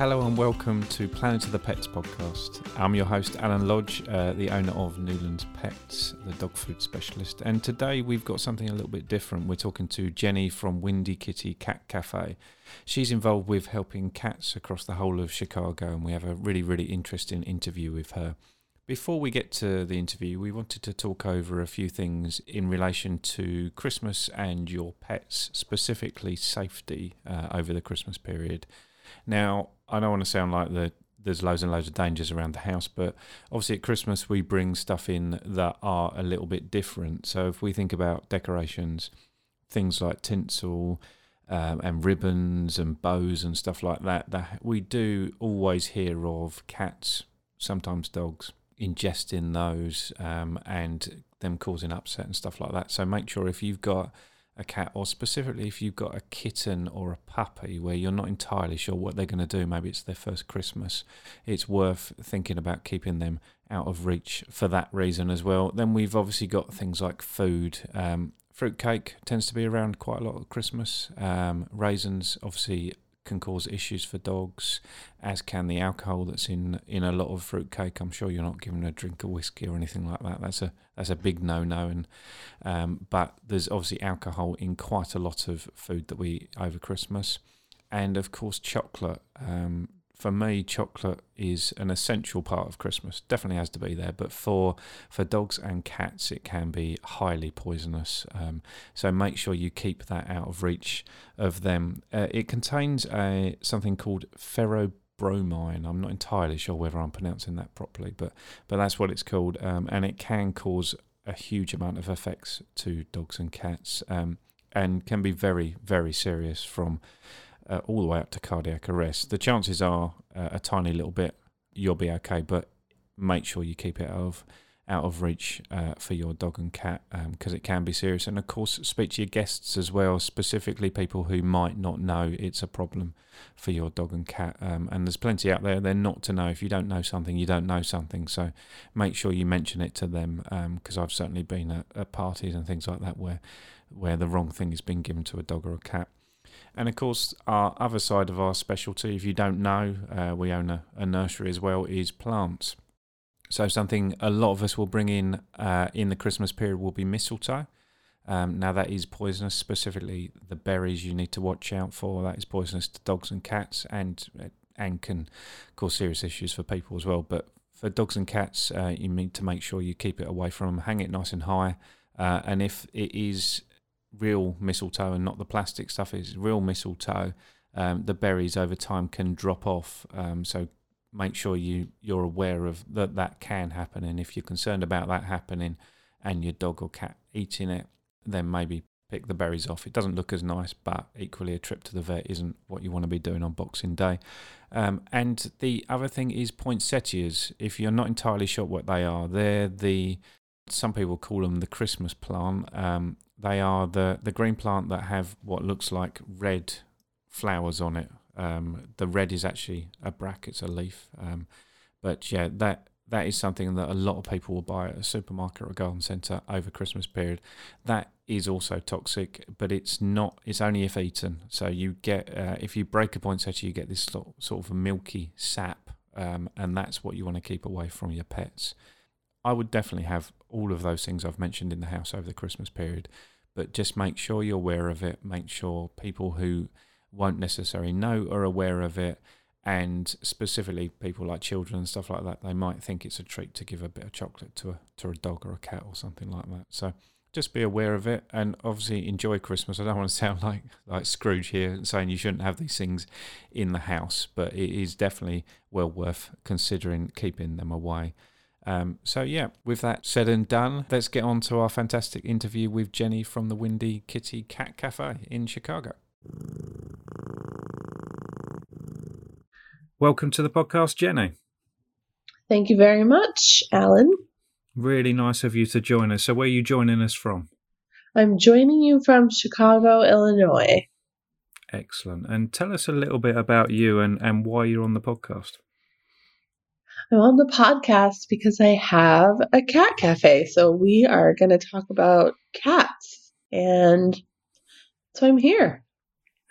Hello and welcome to Planet of the Pets podcast. I'm your host Alan Lodge, the owner of Newlands Pets, the dog food specialist. And today we've got something a little bit different. We're talking to Jenny from Windy Kitty Cat Cafe. She's involved with helping cats across the whole of Chicago, and we have a really, really interesting interview with her. Before we get to the interview, we wanted to talk over a few things in relation to Christmas and your pets, specifically safety over the Christmas period. Now, I don't want to sound like there's loads and loads of dangers around the house, but obviously at Christmas we bring stuff in that are a little bit different. So if we think about decorations, things like tinsel and ribbons and bows and stuff like that, that we do always hear of cats, sometimes dogs, ingesting those and them causing upset and stuff like that. So make sure if you've got a cat, or specifically if you've got a kitten or a puppy where you're not entirely sure what they're going to do, maybe it's their first Christmas, it's worth thinking about keeping them out of reach for that reason as well. Then we've obviously got things like food. Fruitcake tends to be around quite a lot at Christmas. Raisins obviously can cause issues for dogs, as can the alcohol that's in a lot of fruitcake. I'm sure you're not giving a drink of whiskey or anything like that. That's a big no-no. And but there's obviously alcohol in quite a lot of food that we over Christmas, and of course chocolate. For me, chocolate is an essential part of Christmas. Definitely has to be there. But for dogs and cats, it can be highly poisonous. So make sure you keep that out of reach of them. It contains something called theobromine. I'm not entirely sure whether I'm pronouncing that properly, but that's what it's called. And it can cause a huge amount of effects to dogs and cats, and can be very, very serious from all the way up to cardiac arrest. The chances are a tiny little bit you'll be okay, but make sure you keep it out of reach for your dog and cat, because it can be serious. And of course, speak to your guests as well, specifically people who might not know it's a problem for your dog and cat. And there's plenty out there, they're not to know. If you don't know something, you don't know something. So make sure you mention it to them, because I've certainly been at parties and things like that where the wrong thing has been given to a dog or a cat. And of course, our other side of our specialty, if you don't know, we own a nursery as well, is plants. So something a lot of us will bring in the Christmas period will be mistletoe. Now that is poisonous, specifically the berries you need to watch out for. That is poisonous to dogs and cats, and can cause serious issues for people as well. But for dogs and cats, you need to make sure you keep it away from them, hang it nice and high. And if it is real mistletoe and not the plastic stuff, is real mistletoe, the berries over time can drop off, so make sure you're aware of that can happen. And if you're concerned about that happening and your dog or cat eating it, then maybe pick the berries off. It doesn't look as nice, but equally a trip to the vet isn't what you want to be doing on Boxing Day. And the other thing is poinsettias. If you're not entirely sure what they are, some people call them the Christmas plant. They are the green plant that have what looks like red flowers on it. The red is actually a bract, it's a leaf. But yeah, that is something that a lot of people will buy at a supermarket or a garden centre over Christmas period. That is also toxic, but it's only if eaten. So you get, if you break a poinsettia, you get this sort of a milky sap, and that's what you want to keep away from your pets. I would definitely have all of those things I've mentioned in the house over the Christmas period, but just make sure you're aware of it. Make sure people who won't necessarily know are aware of it, and specifically people like children and stuff like that. They might think it's a treat to give a bit of chocolate to a dog or a cat or something like that. So just be aware of it, and obviously enjoy Christmas. I don't want to sound like Scrooge here and saying you shouldn't have these things in the house, but it is definitely well worth considering keeping them away. So yeah, with that said and done, let's get on to our fantastic interview with Jenny from the Windy Kitty Cat Cafe in Chicago. Welcome to the podcast, Jenny. Thank you very much, Alan. Really nice of you to join us. So where are you joining us from? I'm joining you from Chicago, Illinois. Excellent. And tell us a little bit about you and why you're on the podcast. I'm on the podcast because I have a cat cafe, so we are going to talk about cats, and so I'm here.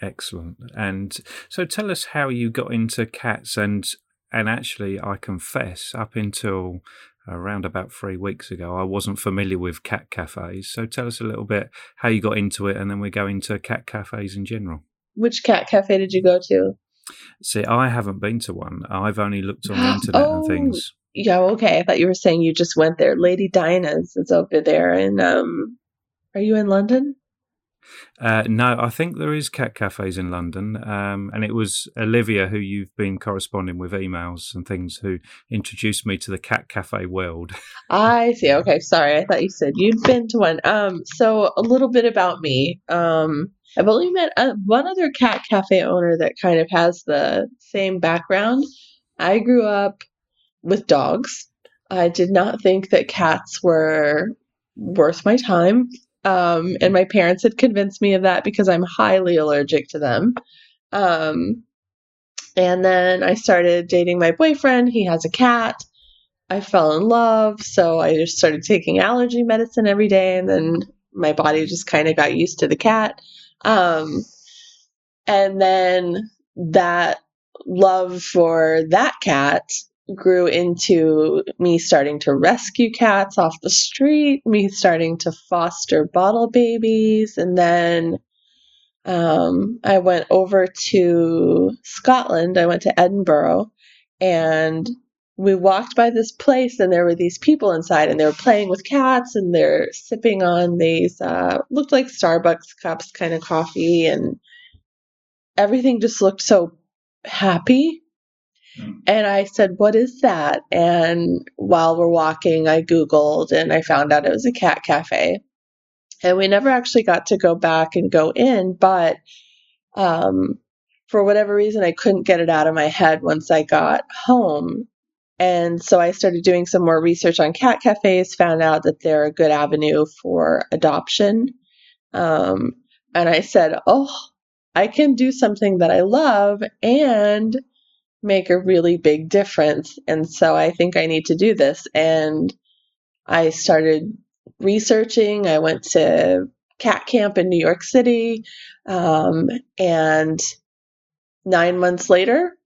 Excellent. And so tell us how you got into cats and actually, I confess, up until around about 3 weeks ago, I wasn't familiar with cat cafes. So tell us a little bit how you got into it, and then we go into cat cafes in general. Which cat cafe did you go to? See, I haven't been to one. I've only looked on the internet and things. Yeah, okay. I thought you were saying you just went there. Lady Dinah's is over there. And are you in London? No, I think there is cat cafes in London, and it was Olivia, who you've been corresponding with emails and things, who introduced me to the cat cafe world. I see. Okay, sorry. I thought you said you'd been to one. So a little bit about me. I've only met one other cat cafe owner that kind of has the same background. I grew up with dogs. I did not think that cats were worth my time. And my parents had convinced me of that because I'm highly allergic to them. And then I started dating my boyfriend. He has a cat. I fell in love. So I just started taking allergy medicine every day. And then my body just kind of got used to the cat. And then that love for that cat grew into me starting to rescue cats off the street, me starting to foster bottle babies. And then I went over to Scotland. I went to Edinburgh, and we walked by this place, and there were these people inside, and they were playing with cats, and they're sipping on these looked like Starbucks cups kind of coffee, and everything just looked so happy. And I said, "What is that?" And while we're walking, I Googled, and I found out it was a cat cafe. And we never actually got to go back and go in, but for whatever reason, I couldn't get it out of my head once I got home. And so I started doing some more research on cat cafes, found out that they're a good avenue for adoption. And I said, "Oh, I can do something that I love and make a really big difference. And so I think I need to do this." And I started researching. I went to Cat Camp in New York City. And 9 months later,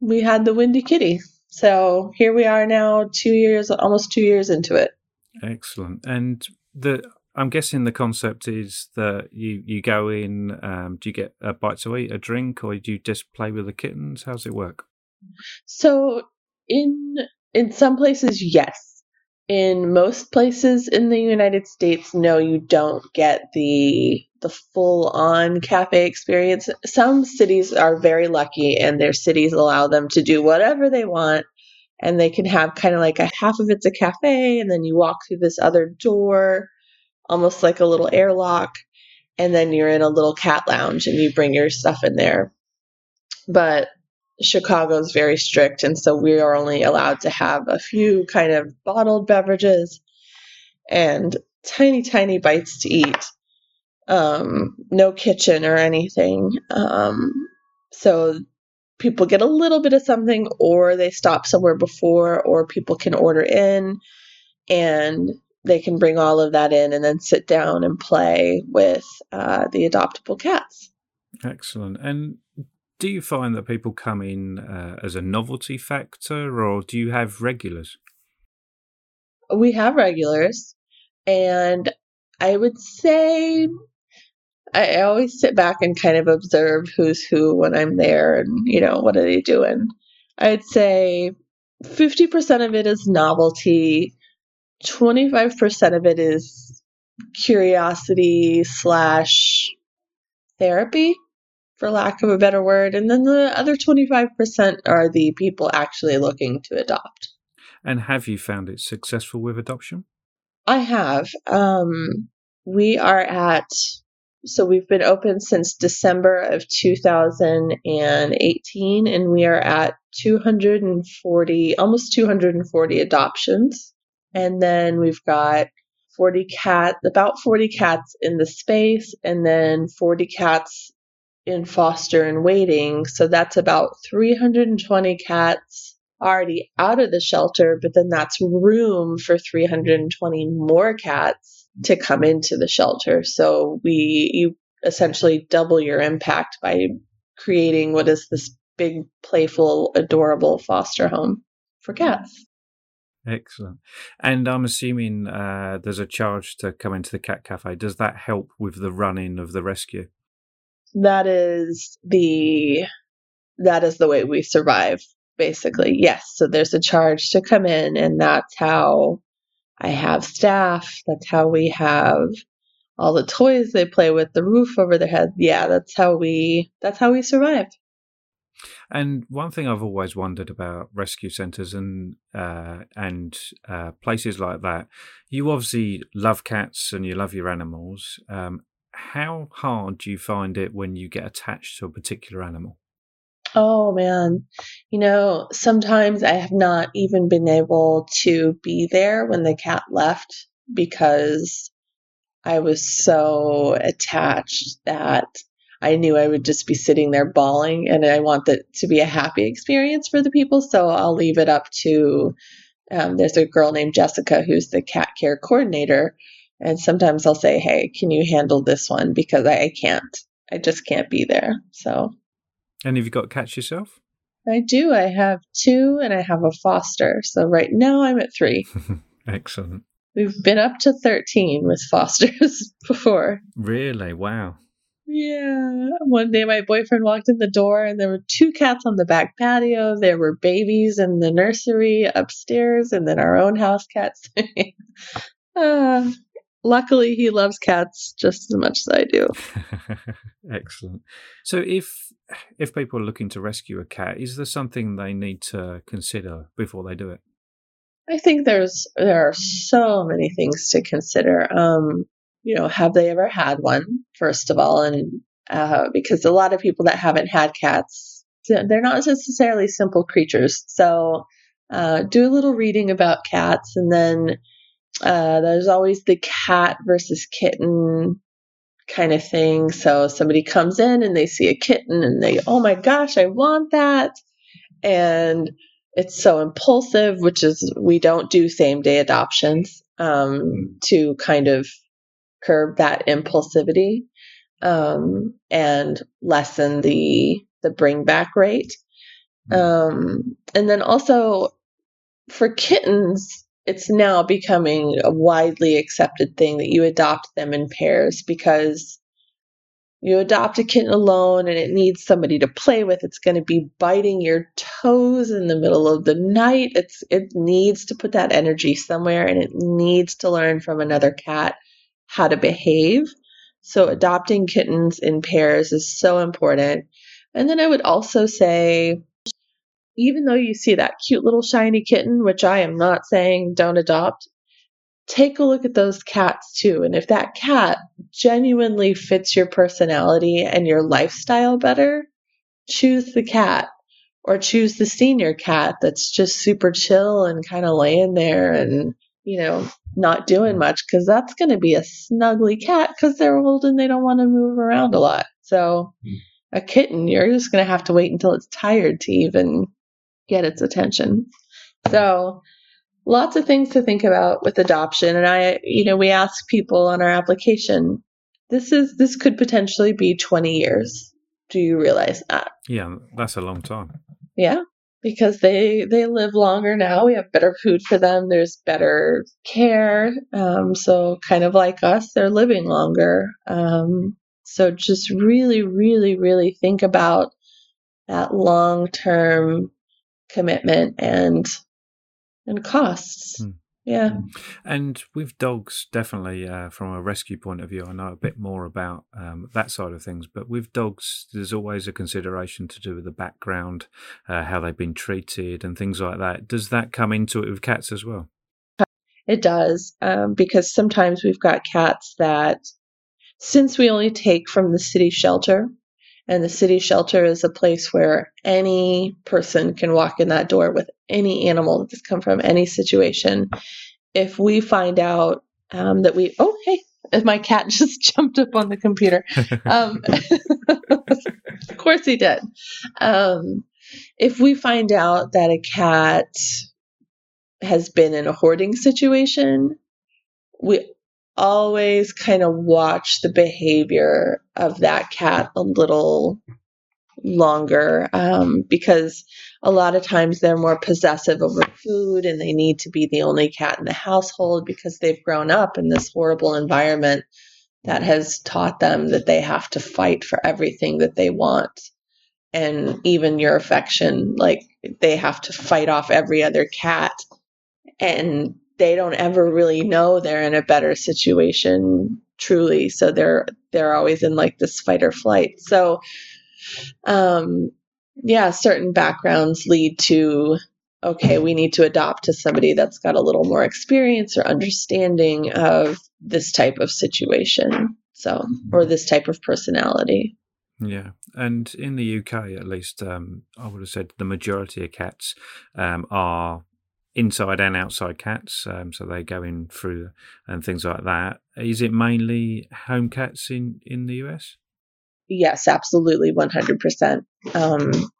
we had the Windy Kitty. So here we are now, almost 2 years into it. Excellent. And I'm guessing the concept is that you go in, do you get a bite to eat, a drink, or do you just play with the kittens? How does it work? So in some places, yes. In most places in the United States, no, you don't get the full-on cafe experience. Some cities are very lucky, and their cities allow them to do whatever they want, and they can have kind of like a half of it's a cafe, and then you walk through this other door, almost like a little airlock, and then you're in a little cat lounge and you bring your stuff in there. But Chicago's very strict, and so we are only allowed to have a few kind of bottled beverages and tiny, tiny bites to eat. No kitchen or anything. So people get a little bit of something, or they stop somewhere before, or people can order in, and they can bring all of that in and then sit down and play with the adoptable cats. Excellent. And do you find that people come in as a novelty factor, or do you have regulars? We have regulars. And I would say I always sit back and kind of observe who's who when I'm there and, what are they doing? I'd say 50% of it is novelty. 25% of it is curiosity / therapy, for lack of a better word. And then the other 25% are the people actually looking to adopt. And have you found it successful with adoption? I have. We are so we've been open since December of 2018, and we are at almost 240 adoptions. And then we've got about 40 cats in the space, and then 40 cats in foster and waiting. So that's about 320 cats already out of the shelter, but then that's room for 320 more cats to come into the shelter. So essentially double your impact by creating what is this big, playful, adorable foster home for cats. Excellent. And I'm assuming there's a charge to come into the Cat Cafe. Does that help with the running of the rescue? That is the way we survive, basically. Yes. So there's a charge to come in, and that's how I have staff. That's how we have all the toys they play with, the roof over their head. Yeah, that's how we survive. And one thing I've always wondered about rescue centres and places like that, you obviously love cats and you love your animals. How hard do you find it when you get attached to a particular animal? Oh, man. You know, sometimes I have not even been able to be there when the cat left because I was so attached that I knew I would just be sitting there bawling, and I want that to be a happy experience for the people. So I'll leave it up to, there's a girl named Jessica who's the cat care coordinator. And sometimes I'll say, hey, can you handle this one? Because I just can't be there. So. And have you got cats yourself? I do. I have two and I have a foster. So right now I'm at 3. Excellent. We've been up to 13 with fosters before. Really? Wow. Yeah. One day my boyfriend walked in the door and there were 2 cats on the back patio. There were babies in the nursery upstairs and then our own house cats. Luckily, he loves cats just as much as I do. Excellent. So if people are looking to rescue a cat, is there something they need to consider before they do it? I think there are so many things to consider. You know, have they ever had one, first of all? And because a lot of people that haven't had cats, they're not necessarily simple creatures. So do a little reading about cats. And then there's always the cat versus kitten kind of thing. So somebody comes in and they see a kitten and they, oh, my gosh, I want that. And it's so impulsive, which is we don't do same-day adoptions to kind of curb that impulsivity and lessen the bring back rate. And then also for kittens, it's now becoming a widely accepted thing that you adopt them in pairs, because you adopt a kitten alone and it needs somebody to play with. It's going to be biting your toes in the middle of the night. It needs to put that energy somewhere, and it needs to learn from another cat how to behave. So adopting kittens in pairs is so important. And then I would also say, even though you see that cute little shiny kitten, which I am not saying don't adopt, take a look at those cats too. And if that cat genuinely fits your personality and your lifestyle better, choose the cat, or choose the senior cat that's just super chill and kind of laying there and, you know, not doing much, because that's going to be a snuggly cat because they're old and they don't want to move around a lot. So a kitten, you're just going to have to wait until it's tired to even get its attention. So lots of things to think about with adoption. And we ask people on our application, this could potentially be 20 years. Do you realize that? Yeah, that's a long time. Yeah. Because they live longer now. We have better food for them. There's better care. So kind of like us, they're living longer. So just really, really, really think about that long-term commitment and costs. Mm. Yeah. And with dogs, definitely from a rescue point of view, I know a bit more about that side of things. But with dogs, there's always a consideration to do with the background, how they've been treated and things like that. Does that come into it with cats as well? It does, because sometimes we've got cats that, since we only take from the city shelter, and the city shelter is a place where any person can walk in that door with any animal that's come from any situation. If we find out that we, oh, hey, my cat just jumped up on the computer. Of course he did. If we find out that a cat has been in a hoarding situation, we always kind of watch the behavior of that cat a little longer, because a lot of times they're more possessive over food and they need to be the only cat in the household because they've grown up in this horrible environment that has taught them that they have to fight for everything that they want. And even your affection, like they have to fight off every other cat, and they don't ever really know they're in a better situation truly. So they're always in like this fight or flight. So, yeah, certain backgrounds lead to, okay, we need to adopt to somebody that's got a little more experience or understanding of this type of situation. So, or this type of personality. Yeah. And in the UK, at least, I would have said the majority of cats, are inside and outside cats. So they go in through and things like that. Is it mainly home cats in the US? Yes, absolutely. 100%.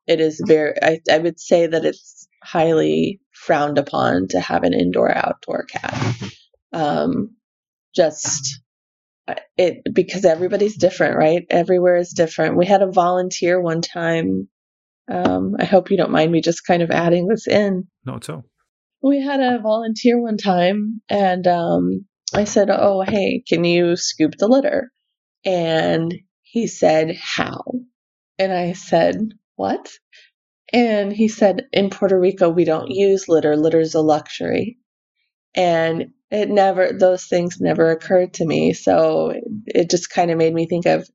It is very, I would say that it's highly frowned upon to have an indoor outdoor cat. Just it, because everybody's different, right? Everywhere is different. We had a volunteer one time. I hope you don't mind me just kind of adding this in. Not at all. We had a volunteer one time, and I said, oh, hey, can you scoop the litter? And he said, how? And I said, what? And he said, in Puerto Rico, we don't use litter. Litter's a luxury. And it never, those things never occurred to me. So it just kind of made me think of,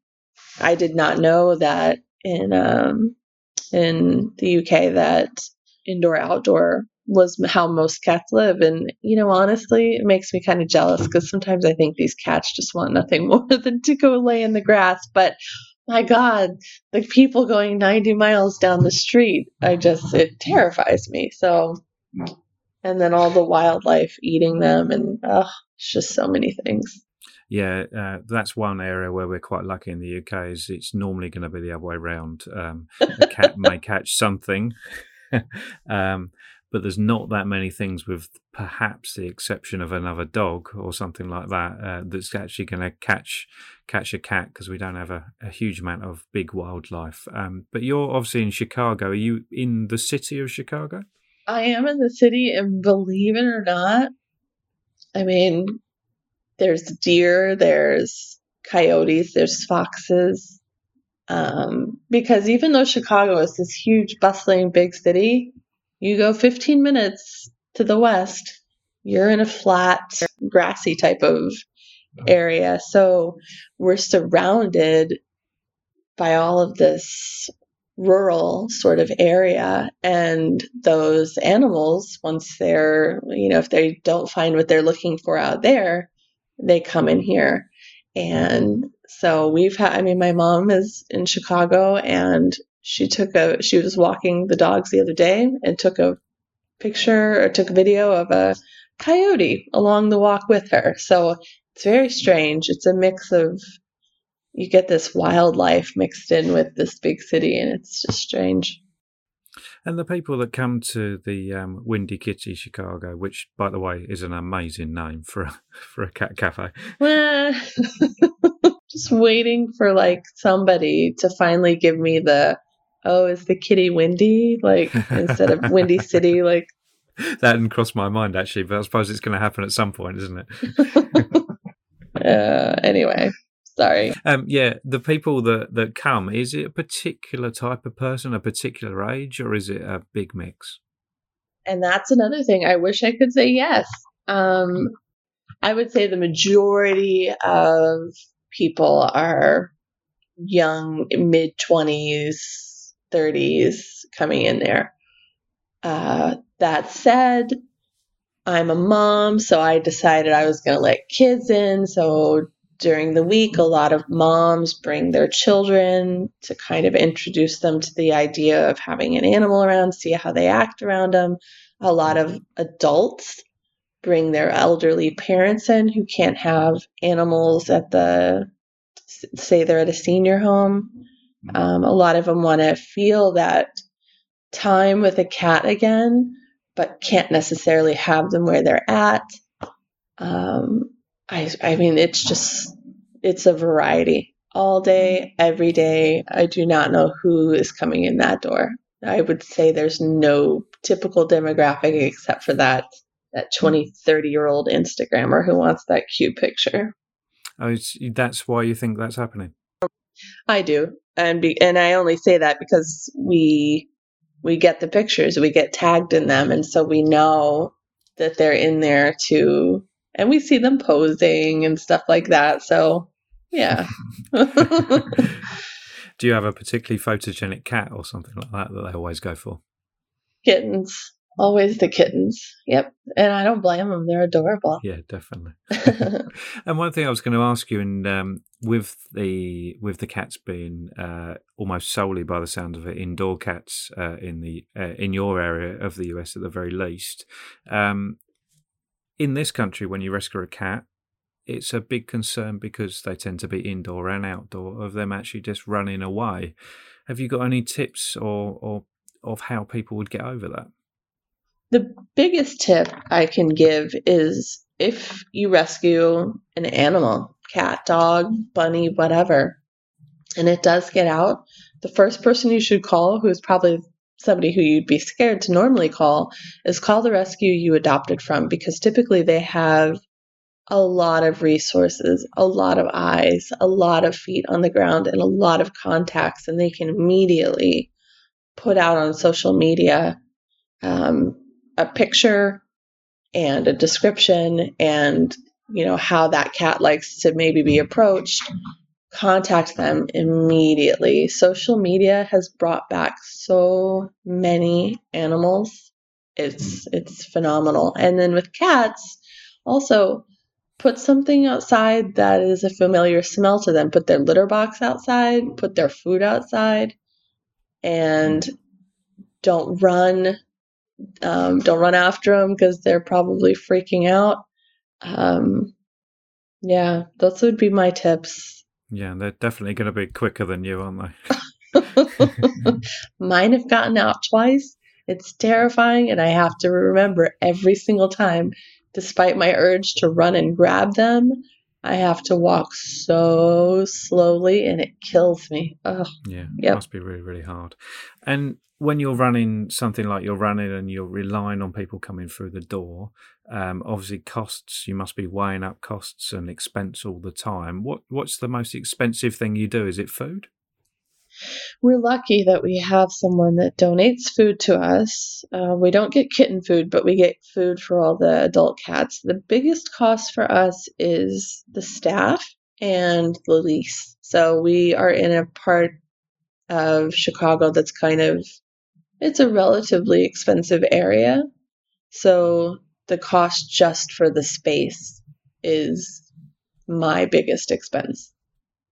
I did not know that in the UK that indoor-outdoor was how most cats live. And, you know, honestly, it makes me kind of jealous because sometimes I think these cats just want nothing more than to go lay in the grass. But my God, the people going 90 miles down the street, it terrifies me. So, and then all the wildlife eating them and it's just so many things. Yeah, that's one area where we're quite lucky in the UK is it's normally going to be the other way around. A cat may catch something. But there's not that many things, with perhaps the exception of another dog or something like that, that's actually going to catch a cat, because we don't have a huge amount of big wildlife. But you're obviously in Chicago. Are you in the city of Chicago? I am in the city, and believe it or not, I mean, there's deer, there's coyotes, there's foxes, because even though Chicago is this huge, bustling, big city, you go 15 minutes to the west, you're in a flat, grassy type of area. So we're surrounded by all of this rural sort of area. And those animals, once they're, you know, if they don't find what they're looking for out there, they come in here. And so we've had, I mean, my mom is in Chicago, and she was walking the dogs the other day and took a video of a coyote along the walk with her. So it's very strange. It's a mix of, you get this wildlife mixed in with this big city, and it's just strange. And the people that come to the Windy Kitty Chicago, which, by the way, is an amazing name for a cat cafe. Just waiting for like somebody to finally give me the, oh, is the kitty windy? Like instead of Windy City, like. That didn't cross my mind actually, but I suppose it's going to happen at some point, isn't it? Anyway. Sorry. Yeah, the people that come, is it a particular type of person, a particular age, or is it a big mix? And that's another thing. I wish I could say yes. I would say the majority of people are young, mid-20s, 30s coming in there. That said, I'm a mom, so I decided I was going to let kids in, so during the week, a lot of moms bring their children to kind of introduce them to the idea of having an animal around, see how they act around them. A lot of adults bring their elderly parents in who can't have animals at say they're at a senior home. A lot of them want to feel that time with a cat again, but can't necessarily have them where they're at. I mean, it's just, it's a variety all day, every day. I do not know who is coming in that door. I would say there's no typical demographic except for that 20, 30-year-old Instagrammer who wants that cute picture. Oh, that's why you think that's happening? I do. And I only say that because we get the pictures, we get tagged in them. And so we know that they're in there too. And we see them posing and stuff like that. So, yeah. Do you have a particularly photogenic cat or something like that they always go for? Kittens. Always the kittens. Yep. And I don't blame them. They're adorable. Yeah, definitely. And one thing I was going to ask you, and with the cats being almost solely, by the sound of it, indoor cats in your area of the US at the very least, in this country, when you rescue a cat, it's a big concern because they tend to be indoor and outdoor, of them actually just running away. Have you got any tips or of how people would get over that? The biggest tip I can give is if you rescue an animal, cat, dog, bunny, whatever, and it does get out, the first person you should call, who's probably somebody who you'd be scared to normally call, is call the rescue you adopted from, because typically they have a lot of resources, a lot of eyes, a lot of feet on the ground, and a lot of contacts, and they can immediately put out on social media a picture and a description and, you know, how that cat likes to maybe be approached. Contact them immediately. Social media has brought back so many animals. It's phenomenal. And then with cats, also put something outside that is a familiar smell to them. Put their litter box outside, put their food outside, and don't run after them because they're probably freaking out. Yeah, those would be my tips. Yeah, they're definitely going to be quicker than you, aren't they? Mine have gotten out twice. It's terrifying, and I have to remember every single time, despite my urge to run and grab them, I have to walk so slowly, and it kills me. Oh, yeah, yep. It must be really, really hard. And when you're running something like you're running and you're relying on people coming through the door, obviously costs, you must be weighing up costs and expense all the time. What's the most expensive thing you do? Is it food? We're lucky that we have someone that donates food to us. We don't get kitten food, but we get food for all the adult cats. The biggest cost for us is the staff and the lease. So we are in a part of Chicago that's kind of, it's a relatively expensive area. So the cost just for the space is my biggest expense.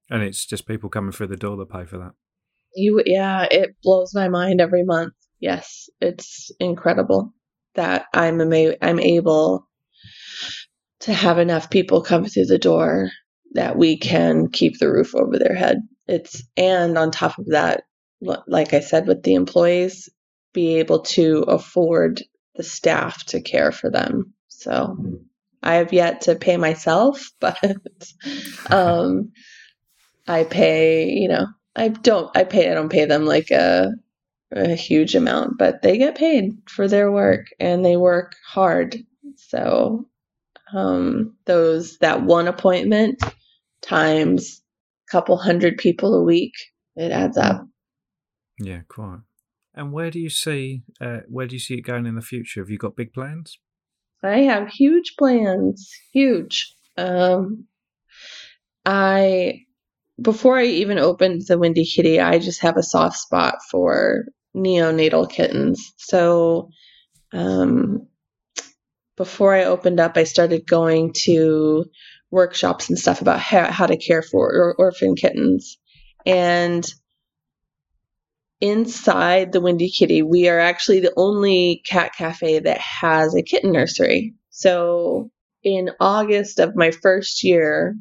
And it's just people coming through the door that pay for that. Yeah, it blows my mind every month. Yes, it's incredible that I'm able to have enough people come through the door that we can keep the roof over their head. And on top of that, like I said, with the employees, be able to afford the staff to care for them. So I have yet to pay myself, but I pay, you know, I don't pay them like a huge amount, but they get paid for their work and they work hard. So that one appointment times a couple hundred people a week, it adds up. Yeah, quite. And where do you see it going in the future? Have you got big plans? I have huge plans. Huge. Before I even opened the Windy Kitty, I just have a soft spot for neonatal kittens. So before I opened up, I started going to workshops and stuff about how to care for orphan kittens. And inside the Windy Kitty, we are actually the only cat cafe that has a kitten nursery. So in August of my first year,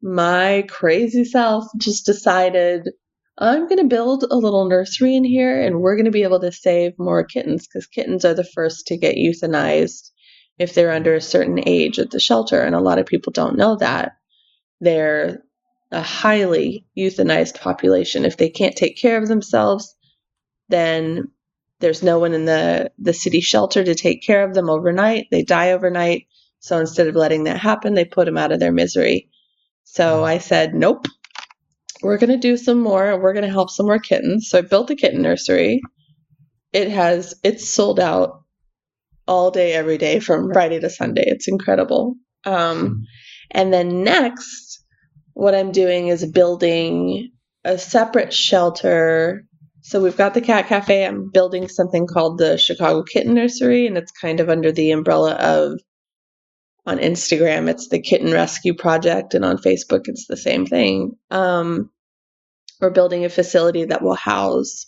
my crazy self just decided I'm going to build a little nursery in here, and we're going to be able to save more kittens because kittens are the first to get euthanized if they're under a certain age at the shelter. And a lot of people don't know that. They're a highly euthanized population. If they can't take care of themselves, then there's no one in the city shelter to take care of them overnight. They die overnight. So instead of letting that happen, they put them out of their misery. So I said, nope, we're going to do some more and we're going to help some more kittens. So I built a kitten nursery. It's sold out all day, every day from Friday to Sunday. It's incredible. And then next, what I'm doing is building a separate shelter. So we've got the Cat Cafe. I'm building something called the Chicago Kitten Nursery, and it's kind of under the umbrella of, on Instagram, it's the Kitten Rescue Project, and on Facebook, it's the same thing. We're building a facility that will house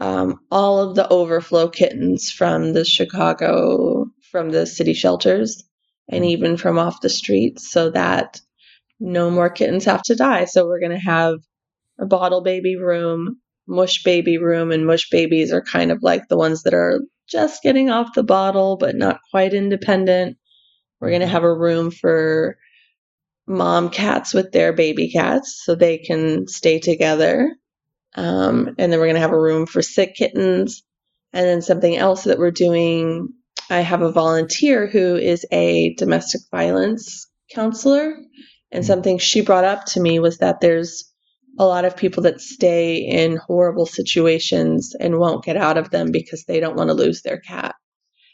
all of the overflow kittens from the city shelters, and even from off the streets, so that no more kittens have to die. So we're going to have a bottle baby room, mush baby room, and mush babies are kind of like the ones that are just getting off the bottle, but not quite independent. We're going to have a room for mom cats with their baby cats so they can stay together. And then we're going to have a room for sick kittens. And then something else that we're doing, I have a volunteer who is a domestic violence counselor. And something she brought up to me was that there's a lot of people that stay in horrible situations and won't get out of them because they don't want to lose their cat,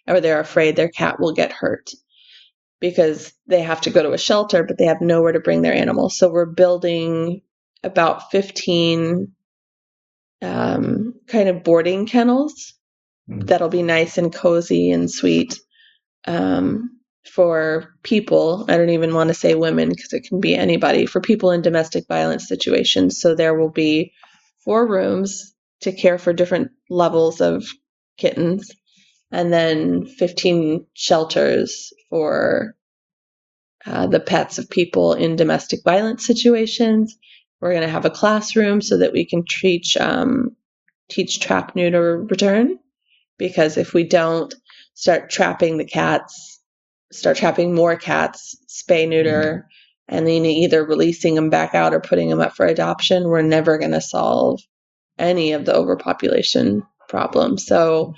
or they're afraid their cat will get hurt because they have to go to a shelter, but they have nowhere to bring their animal. So we're building about 15 kind of boarding kennels that'll be nice and cozy and sweet for people. I don't even want to say women because it can be anybody, for people in domestic violence situations. So there will be 4 rooms to care for different levels of kittens, and then 15 shelters for the pets of people in domestic violence situations. We're going to have a classroom so that we can teach trap, neuter, return, because if we don't start trapping more cats, spay, neuter, and then either releasing them back out or putting them up for adoption, we're never going to solve any of the overpopulation problem. So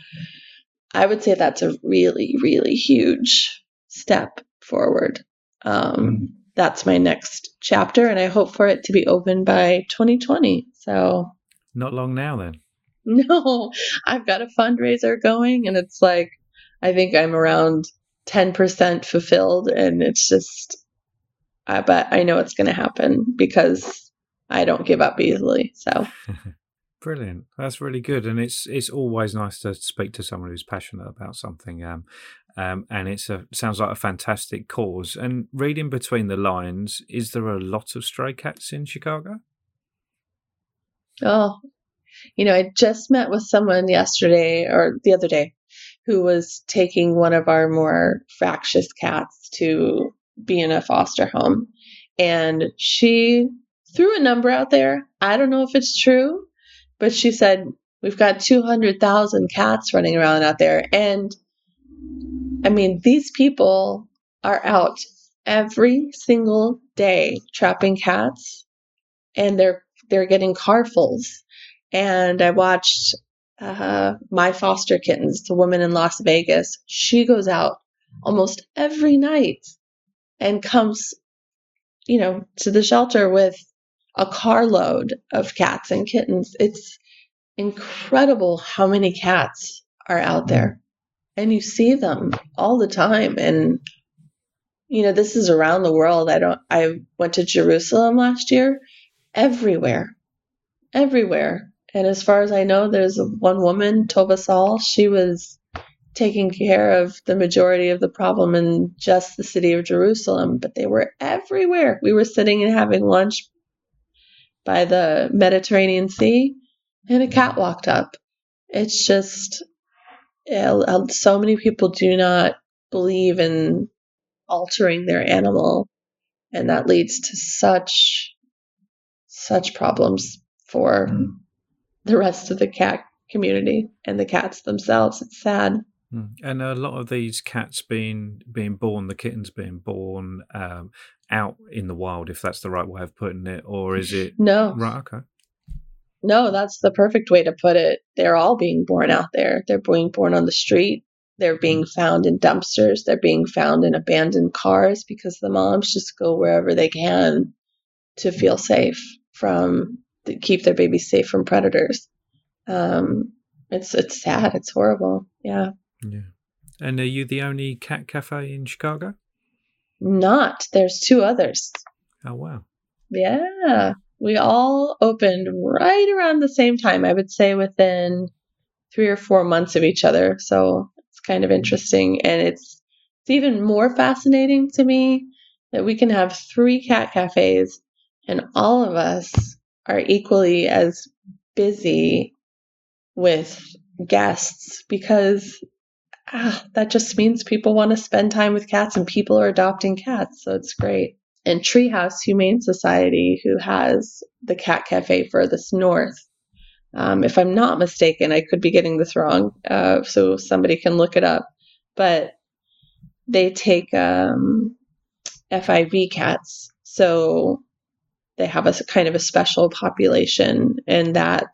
I would say that's a really, really huge step forward. That's my next chapter, and I hope for it to be open by 2020. So not long now then. No, I've got a fundraiser going, and it's like, I think I'm around 10% fulfilled, and it's just, but I know it's going to happen because I don't give up easily. So brilliant. That's really good. And it's always nice to speak to someone who's passionate about something. And sounds like a fantastic cause. And reading between the lines, is there a lot of stray cats in Chicago? Oh, I just met with someone the other day who was taking one of our more fractious cats to be in a foster home. And she threw a number out there. I don't know if it's true, but she said, we've got 200,000 cats running around out there. And I mean, these people are out every single day trapping cats, and they're getting carfuls. And I watched My Foster Kittens, the woman in Las Vegas. She goes out almost every night and comes, to the shelter with a carload of cats and kittens. It's incredible how many cats are out there. And you see them all the time. And, this is around the world. I went to Jerusalem last year, everywhere. And as far as I know, there's one woman, Tova Saul. She was taking care of the majority of the problem in just the city of Jerusalem, but they were everywhere. We were sitting and having lunch by the Mediterranean Sea, and a cat walked up. It's just, so many people do not believe in altering their animal, and that leads to such problems for the rest of the cat community and the cats themselves. It's sad. And a lot of these cats being born, the kittens being born out in the wild, if that's the right way of putting it, or is it? No. Right, okay. No, that's the perfect way to put it. They're all being born out there. They're being born on the street. They're being found in dumpsters. They're being found in abandoned cars because the moms just go wherever they can to feel safe to keep their babies safe from predators. It's sad. It's horrible. Yeah. Yeah. And are you the only cat cafe in Chicago? Not. There's two others. Oh, wow. Yeah. We all opened right around the same time. I would say within 3 or 4 months of each other. So it's kind of interesting. And it's even more fascinating to me that we can have 3 cat cafes and all of us are equally as busy with guests because that just means people want to spend time with cats and people are adopting cats. So it's great. And Treehouse Humane Society, who has the cat cafe furthest north. If I'm not mistaken, I could be getting this wrong. So somebody can look it up, but they take FIV cats. So they have a kind of a special population, and that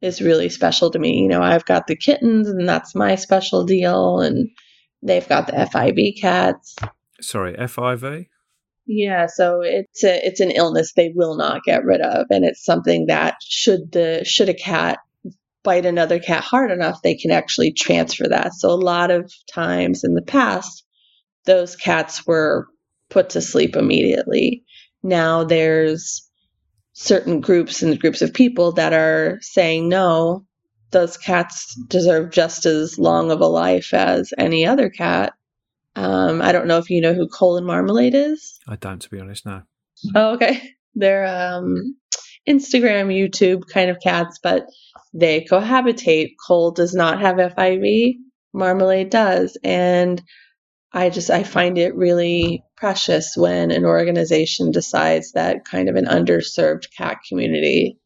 is really special to me. You know, I've got the kittens and that's my special deal, and they've got the FIV cats. Sorry, FIV? Yeah, so it's an illness they will not get rid of, and it's something that should a cat bite another cat hard enough, they can actually transfer that. So a lot of times in the past, those cats were put to sleep immediately. Now there's certain groups and groups of people that are saying, no, those cats deserve just as long of a life as any other cat. I don't know if you know who Cole and Marmalade is. I don't, to be honest, no. Oh, okay. They're Instagram, YouTube kind of cats, but they cohabitate. Cole does not have FIV. Marmalade does. And I find it really precious when an organization decides that kind of an underserved cat community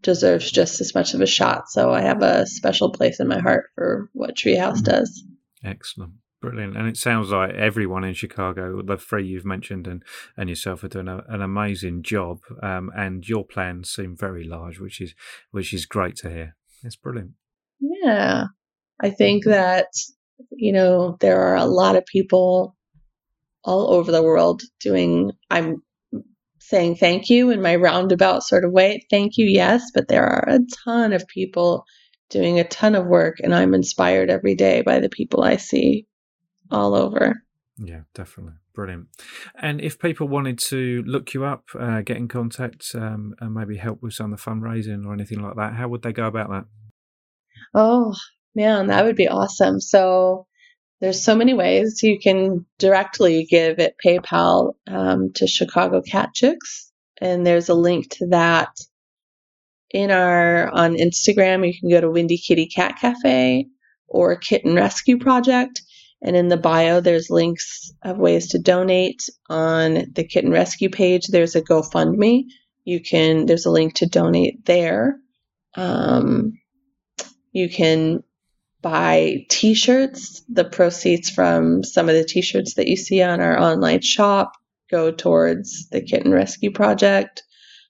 deserves just as much of a shot. So I have a special place in my heart for what Treehouse does. Excellent. Brilliant. And it sounds like everyone in Chicago, the 3 you've mentioned and yourself, are doing an amazing job. And your plans seem very large, which is great to hear. It's brilliant. Yeah. I think that, you know, there are a lot of people all over the world I'm saying thank you in my roundabout sort of way. Thank you, yes, but there are a ton of people doing a ton of work, and I'm inspired every day by the people I see all over. Yeah, definitely. Brilliant. And if people wanted to look you up, get in contact, and maybe help with some of the fundraising or anything like that, how would they go about that? Oh, man, that would be awesome. So there's so many ways. You can directly give at PayPal to Chicago Cat Chicks, and there's a link to that on Instagram. You can go to Windy Kitty Cat Cafe or Kitten Rescue Project, and in the bio there's links of ways to donate. On the Kitten Rescue page, there's a GoFundMe. There's a link to donate there. You can buy t-shirts. The proceeds from some of the t-shirts that you see on our online shop go towards the Kitten Rescue Project.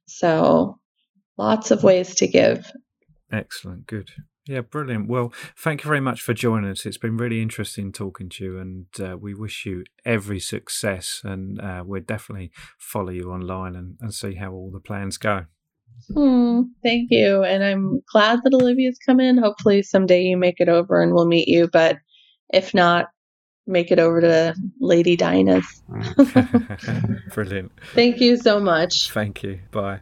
So lots of ways to give. Excellent. Good. Yeah, brilliant. Well, thank you very much for joining us. It's been really interesting talking to you, and we wish you every success, and we'll definitely follow you online and see how all the plans go. Thank you. And I'm glad that Olivia's come in. Hopefully someday you make it over and we'll meet you. But if not, make it over to Lady Dinah's. Brilliant. Thank you so much. Thank you. Bye.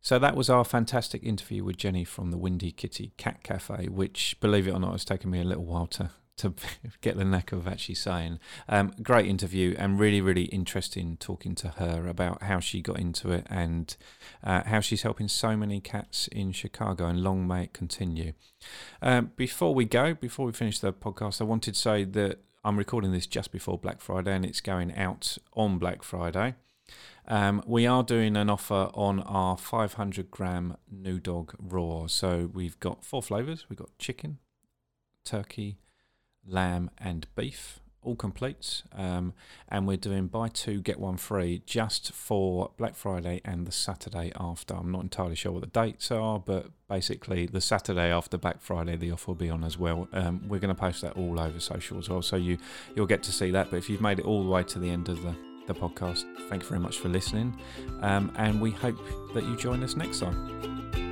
So that was our fantastic interview with Jenny from the Windy Kitty Cat Cafe, which, believe it or not, has taken me a little while to get the knack of actually saying. Great interview, and really, really interesting talking to her about how she got into it and how she's helping so many cats in Chicago, and long may it continue. Before we finish the podcast, I wanted to say that I'm recording this just before Black Friday, and it's going out on Black Friday. We are doing an offer on our 500 gram new dog raw. So we've got four flavors. We've got chicken, turkey, lamb and beef, all complete. And we're doing buy two, get one free just for Black Friday and the Saturday after. I'm not entirely sure what the dates are, but basically the Saturday after Black Friday, the offer will be on as well. We're going to post that all over social as well. So you'll get to see that. But if you've made it all the way to the end of the podcast, thank you very much for listening, and we hope that you join us next time.